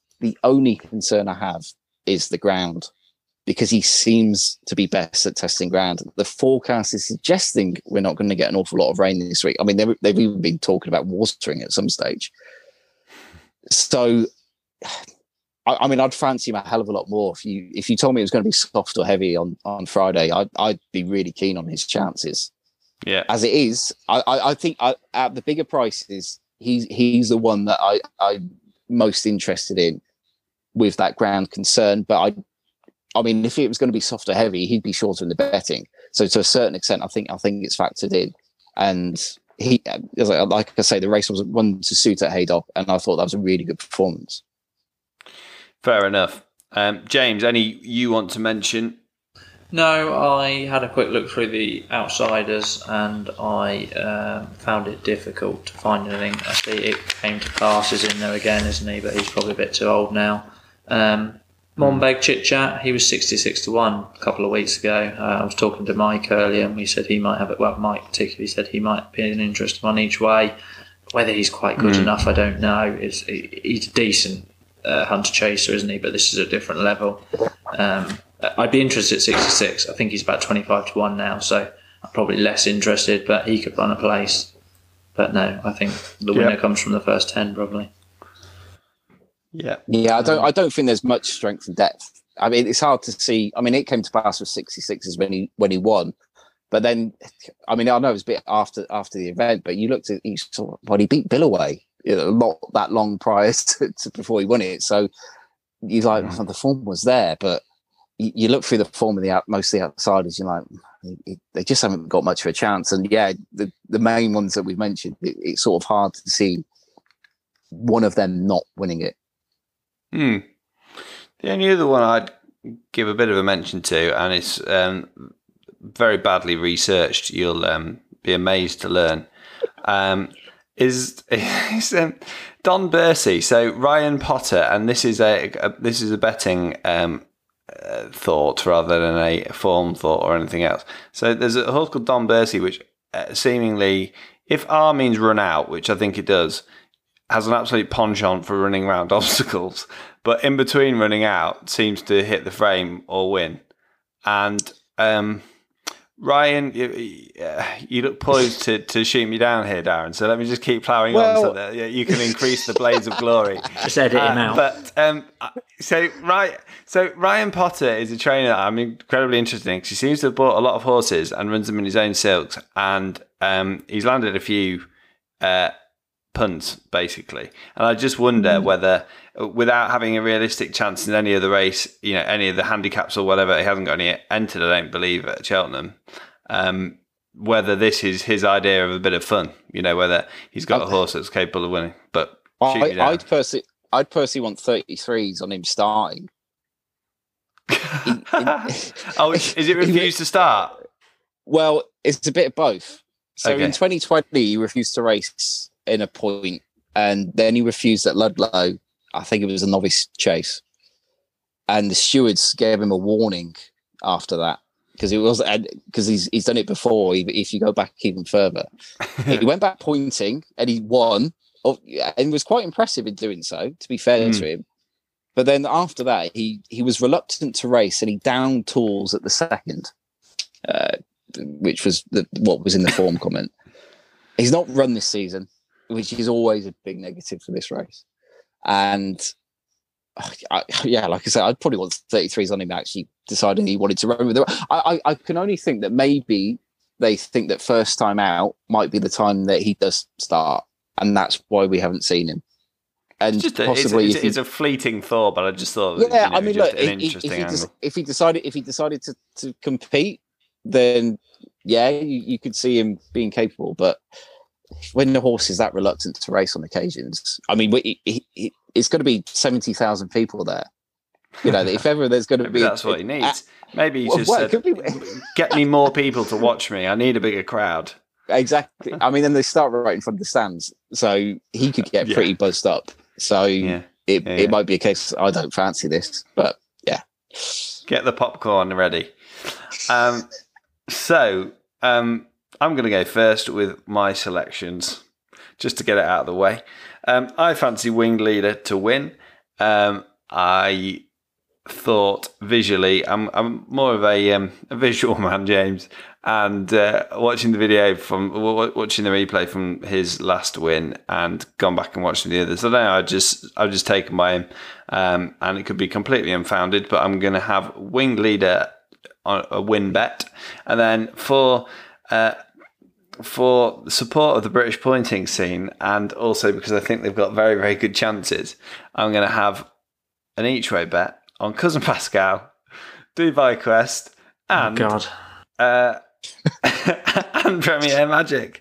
concern I have is the ground, because he seems to be best at testing ground. The forecast is suggesting we're not going to get an awful lot of rain this week. I mean, they've even been talking about watering at some stage. So, I mean, I'd fancy him a hell of a lot more. If you told me it was going to be soft or heavy on Friday, I'd be really keen on his chances. Yeah. As it is, I think at the bigger prices, he's the one that I'm most interested in with that ground concern. But I mean, if it was going to be soft or heavy, he'd be shorter in the betting. So to a certain extent, I think it's factored in. And he, like I say, the race wasn't one to suit at Haydock, and I thought that was a really good performance. Fair enough. James, any you want to mention? No, I had a quick look through the outsiders, and I found it difficult to find anything. I see it came to pass is in there again, isn't he? But he's probably a bit too old now. Monbeg Chit Chat, he was 66 to 1 a couple of weeks ago. I was talking to Mike earlier, and we said he might have it. Well, Mike particularly said he might be an interesting one each way. Whether he's quite good enough, I don't know. He's a decent hunter chaser, isn't he? But this is a different level. I'd be interested at 66. I think he's about 25 to 1 now, so I'm probably less interested, but he could run a place. But no, I think the winner comes from the first 10 probably. Yeah. Yeah, I don't think there's much strength and depth. I mean, it's hard to see. I mean, it came to pass with 66s when he won. But then, I mean, I know it was a bit after the event, but you looked at each sort of, well, he beat Billaway, you know, not that long prior to before he won it. So you're like, oh, the form was there, but you look through the form of mostly outsiders, you're like, they just haven't got much of a chance. And yeah, the main ones that we've mentioned, it's sort of hard to see one of them not winning it. Hmm. The only other one I'd give a bit of a mention to, and it's very badly researched, you'll be amazed to learn, is Don Bursey. So Ryan Potter, and this is a betting thought rather than a form thought or anything else. So there's a horse called Don Bursey, which seemingly, if R means run out, which I think it does, has an absolute penchant for running round obstacles, but in between running out seems to hit the frame or win. And Ryan, you look poised to shoot me down here, Darren. So let me just keep ploughing on so that you can increase the blades of glory. Just edit him out. But so Ryan Potter is a trainer that I'm incredibly interested in because he seems to have bought a lot of horses and runs them in his own silks, and he's landed a few punts basically. And I just wonder whether, without having a realistic chance in any of the race, you know, any of the handicaps or whatever, he hasn't got any entered, I don't believe, at Cheltenham, whether this is his idea of a bit of fun, you know, whether he's got a horse that's capable of winning. But I'd personally want 33s on him starting. Oh, is it refused to start? Well, it's a bit of both. So in 2020, he refused to race in a point, and then he refused at Ludlow. I think it was a novice chase, and the stewards gave him a warning after that because he's done it before. If you go back even further, he went back pointing and he won, and was quite impressive in doing so, to be fair to him. But then after that, he was reluctant to race, and he downed tools at the second, which was what was in the form comment. He's not run this season, which is always a big negative for this race. And like I said, I'd probably want 33s on him actually deciding he wanted to run with it. I can only think that maybe they think that first time out might be the time that he does start, and that's why we haven't seen him. And it's a fleeting thought, but I just thought, yeah, you know, I mean, look, if he decided to compete, then yeah, you could see him being capable. But when the horse is that reluctant to race on occasions, I mean, it's going to be 70,000 people there. You know, if ever there's going to be... That's what he needs. Maybe he just get me more people to watch me. I need a bigger crowd. Exactly. I mean, then they start right in front of the stands. So he could get pretty buzzed up. So it might be a case, I don't fancy this, but yeah. Get the popcorn ready. So I'm going to go first with my selections, just to get it out of the way. I fancy Wing Leader to win. I thought visually, I'm more of a visual man, James, and watching the replay from his last win and gone back and watching the others. I don't know, I've just taken my own, and it could be completely unfounded, but I'm going to have Wing Leader on a win bet, and then for support of the British pointing scene, and also because I think they've got very, very good chances, I'm going to have an each way bet on Cousin Pascal, Dubai Quest, and and Premier Magic.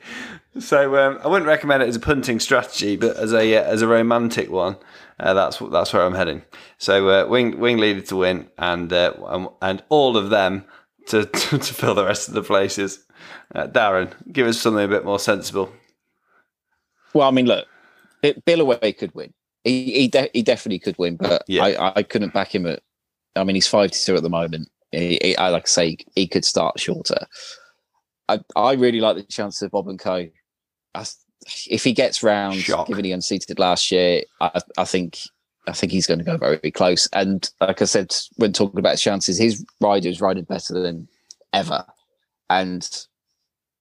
So I wouldn't recommend it as a punting strategy, but as a romantic one. That's where I'm heading. So wing Leader to win, and all of them to fill the rest of the places. Darren, give us something a bit more sensible. Well, I mean, look, Billaway could win. He definitely could win, but I couldn't back him at. I mean, he's 5-2 at the moment. I like to say he could start shorter. I really like the chance of Bob and Co. If he gets round, given he unseated last year, I think I think he's going to go very close. And like I said, when talking about chances, his rider is riding better than ever. And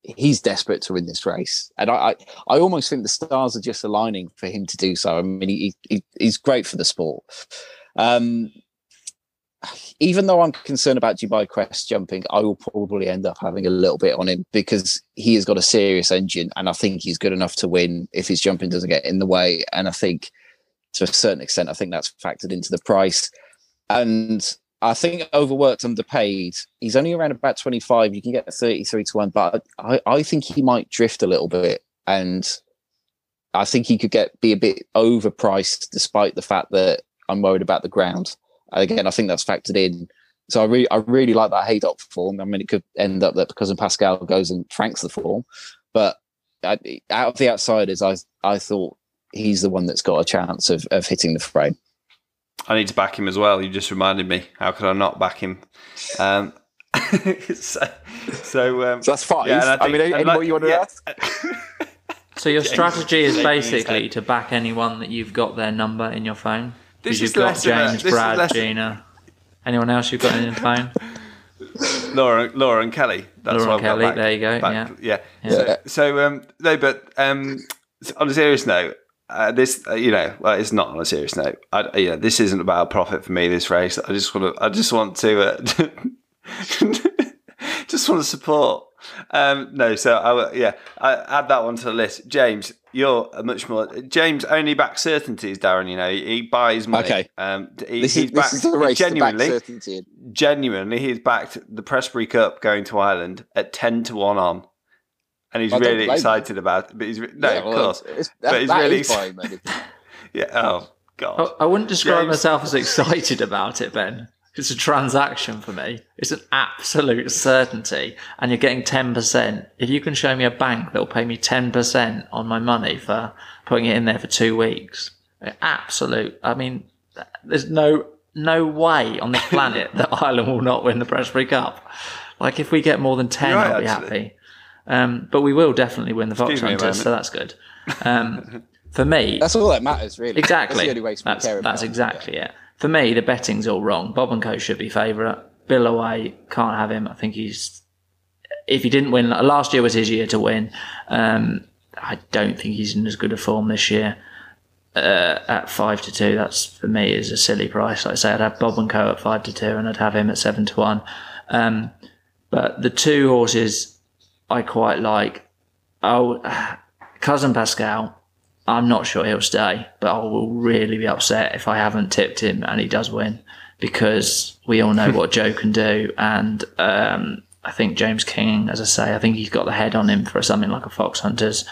he's desperate to win this race. And I almost think the stars are just aligning for him to do so. I mean, he's great for the sport. Even though I'm concerned about Dubai Quest jumping, I will probably end up having a little bit on him because he has got a serious engine and I think he's good enough to win if his jumping doesn't get in the way. And I think to a certain extent, I think that's factored into the price. And I think overworked, underpaid. He's only around about 25. You can get 33 to 1, but I think he might drift a little bit. And I think he could be a bit overpriced despite the fact that I'm worried about the ground. Again, I think that's factored in. So I really like that Haydock form. I mean, it could end up that Cousin Pascal goes and franks the form. But out of the outsiders, I thought he's the one that's got a chance of hitting the frame. I need to back him as well. You just reminded me. How could I not back him? So that's fine. Yeah, I mean, any more you want to ask? So your strategy is basically to back anyone that you've got their number in your phone. This is got James, Brad, Gina. Anyone else you've got in your phone? Laura and Kelly. That's Laura and Kelly. Back, there you go. Back, yeah. So on a serious note, it's not on a serious note. This isn't about a profit for me. This race, I just want to support. I add that one to the list. James, you're a much more. James only backs certainties, Darren. You know, he buys money. Okay. Genuinely, he's backed the Presbury Cup going to Ireland at 10 to 1 on, and he's really excited about it. But he's buying money. Yeah. Oh God. I wouldn't describe myself as excited about it, Ben. It's a transaction for me. It's an absolute certainty. And you're getting 10%. If you can show me a bank that will pay me 10% on my money for putting it in there for 2 weeks, absolute. I mean, there's no way on this planet that Ireland will not win the Presbury Cup. Like, if we get more than 10, I'll be happy. But we will definitely win the Fox Hunter, so that's good. For me... That's all that matters, really. Exactly. That's the only race we care about. That's exactly it. For me, the betting's all wrong. Bob and Co should be favourite. Bill away, can't have him. I think if he didn't win, last year was his year to win. I don't think he's in as good a form this year. At 5 to 2, that's for me is a silly price. Like I say, I'd have Bob and Co at 5 to 2, and I'd have him at 7 to 1. But the two horses I quite like. Cousin Pascal. I'm not sure he'll stay, but I will really be upset if I haven't tipped him and he does win, because we all know what Joe can do. And I think James King, as I say, I think he's got the head on him for something like a Fox Hunter's,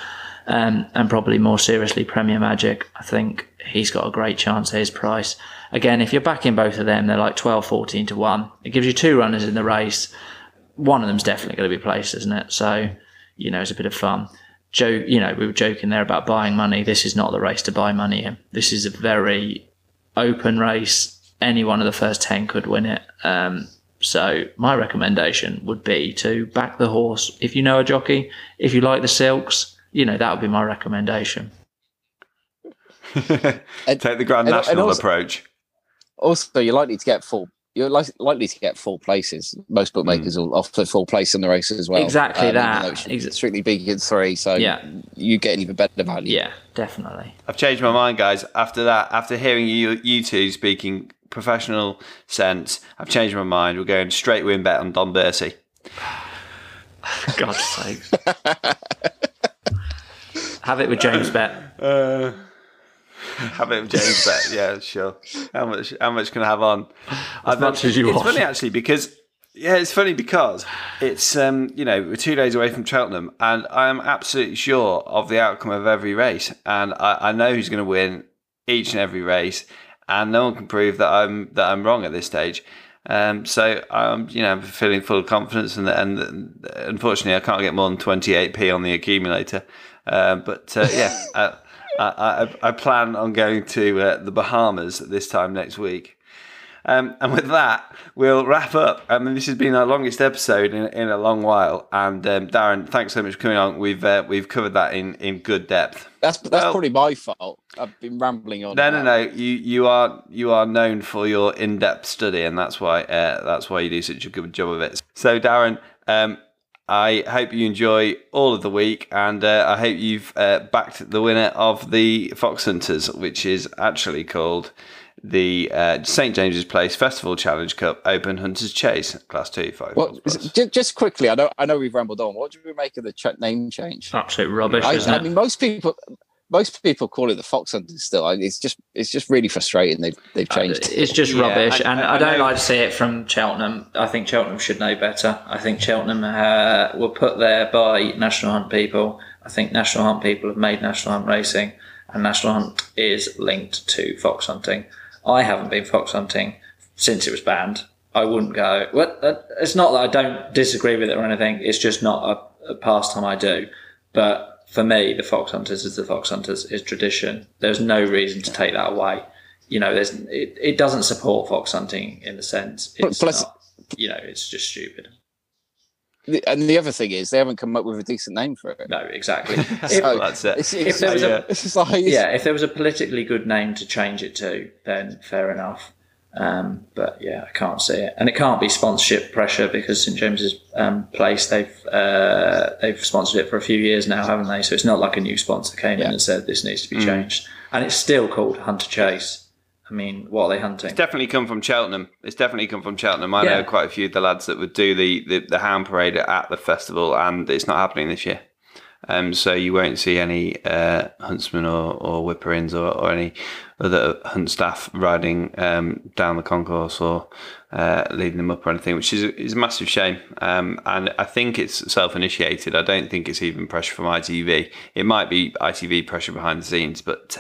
and probably more seriously Premier Magic. I think he's got a great chance at his price. Again, if you're backing both of them, they're like 12, 14 to 1. It gives you two runners in the race. One of them's definitely going to be placed, isn't it? So, it's a bit of fun. Joe, we were joking there about buying money. This is not the race to buy money in. This is a very open race. Any one of the first 10 could win it. So my recommendation would be to back the horse. If you know a jockey, if you like the silks, that would be my recommendation. Take the Grand National approach. Also, you're likely to get full. You're likely to get full places. Most bookmakers will offer full place in the race as well. Exactly that. Strictly big in 3, so you get even better value. Yeah, definitely. I've changed my mind, guys. After hearing you two speaking professional sense, I've changed my mind. We're going straight win bet on Don Bursey. For God's sake. Have it with James Bet. Have it with James Bet, yeah, sure. How much can I have on? As much as you want. It's funny actually because it's we're 2 days away from Cheltenham, and I am absolutely sure of the outcome of every race, and I know who's going to win each and every race, and no one can prove that I'm wrong at this stage. So I'm feeling full of confidence, and unfortunately I can't get more than 28p on the accumulator, I plan on going to the Bahamas this time next week. And with that, we'll wrap up. I mean, this has been our longest episode in a long while. And Darren, thanks so much for coming on. We've covered that in good depth. That's well, probably my fault. I've been rambling on. No. You are known for your in-depth study, and that's why you do such a good job of it. So Darren, I hope you enjoy all of the week, and I hope you've backed the winner of the Fox Hunters, which is actually called the St James's Place Festival Challenge Cup Open Hunter's Chase Class 2 5. Well, just quickly, I know we've rambled on. What do we make of the name change? Absolute rubbish. I mean, most people call it the Fox Hunters still. I mean, it's just really frustrating. They've changed. It's just rubbish, and I don't like to see it from Cheltenham. I think Cheltenham should know better. I think Cheltenham were put there by National Hunt people. I think National Hunt people have made National Hunt racing, and National Hunt is linked to fox hunting. I haven't been fox hunting since it was banned. I wouldn't go. Well, it's not that I don't disagree with it or anything. It's just not a pastime I do. But for me, the Fox Hunters is the Fox Hunters. It's tradition. There's no reason to take that away. You know, it doesn't support fox hunting in the sense. It's just stupid. And the other thing is, they haven't come up with a decent name for it. No, exactly. So, that's it. If there was a politically good name to change it to, then fair enough. But yeah, I can't see it, and it can't be sponsorship pressure because St James's Place they've sponsored it for a few years now, haven't they? So it's not like a new sponsor came in and said this needs to be changed, and it's still called Hunter Chase. I mean, what are they hunting? It's definitely come from Cheltenham. I know quite a few of the lads that would do the hound parade at the festival, and it's not happening this year. So you won't see any huntsmen or whipper-ins or any other hunt staff riding down the concourse or leading them up or anything, which is a massive shame. And I think it's self-initiated. I don't think it's even pressure from ITV. It might be ITV pressure behind the scenes, but...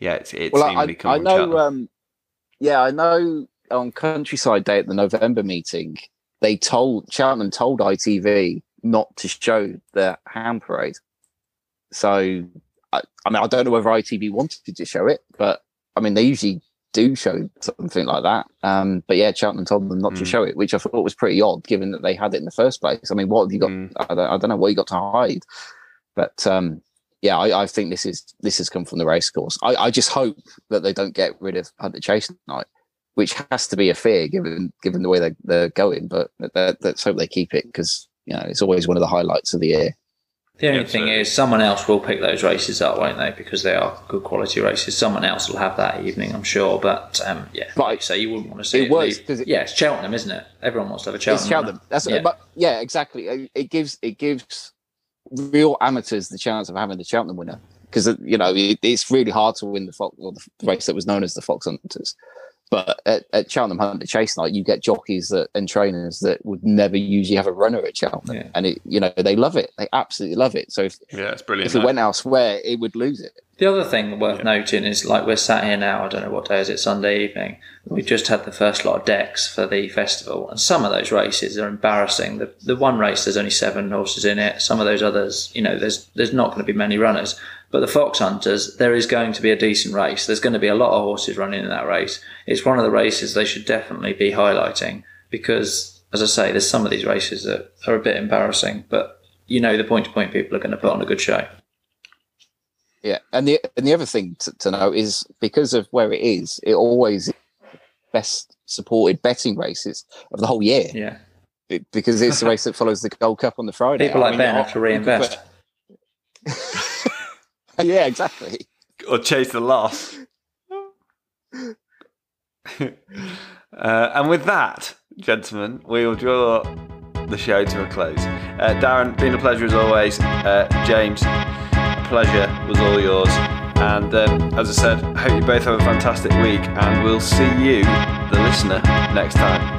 I know on Countryside Day at the November meeting, Cheltenham told ITV not to show the hound parade. So, I mean, I don't know whether ITV wanted to show it, but I mean, they usually do show something like that. But yeah, Cheltenham told them not to show it, which I thought was pretty odd, given that they had it in the first place. I mean, what have you got? I don't know what you got to hide, but. Yeah, I think this has come from the racecourse. I just hope that they don't get rid of Hunter Chase night, which has to be a fear given the way they're going. But let's hope they keep it because you know it's always one of the highlights of the year. The only thing is, someone else will pick those races up, won't they? Because they are good quality races. Someone else will have that evening, I'm sure. But so you wouldn't want to see it. It's Cheltenham, isn't it? Everyone wants to have a Cheltenham. It's Cheltenham. Exactly. It gives real amateurs the chance of having the Cheltenham winner because you know it's really hard to win the Fox or the race that was known as the Fox Hunters, but at Cheltenham Hunter Chase night you get jockeys and trainers that would never usually have a runner at Cheltenham, and they love it. They absolutely love it. So it's brilliant. If it went elsewhere, it would lose it. The other thing worth noting is like we're sat here now. I don't know what day is it. Sunday evening. We've just had the first lot of decks for the festival, and some of those races are embarrassing. The one race there's only 7 horses in it. Some of those others, you know, there's not going to be many runners. But the Fox Hunters, there is going to be a decent race. There's going to be a lot of horses running in that race. It's one of the races they should definitely be highlighting because, as I say, there's some of these races that are a bit embarrassing. But you know, the point-to-point people are going to put on a good show. Yeah, and the other thing to know is because of where it is, it always is best supported betting races of the whole year. Yeah, because it's the race that follows the Gold Cup on the Friday. People like Ben have to reinvest. Yeah, exactly. Or chase the loss. And with that, gentlemen, we will draw the show to a close. Darren, been a pleasure as always. James. Pleasure was all yours, and as I said, hope you both have a fantastic week, and we'll see you, the listener, next time.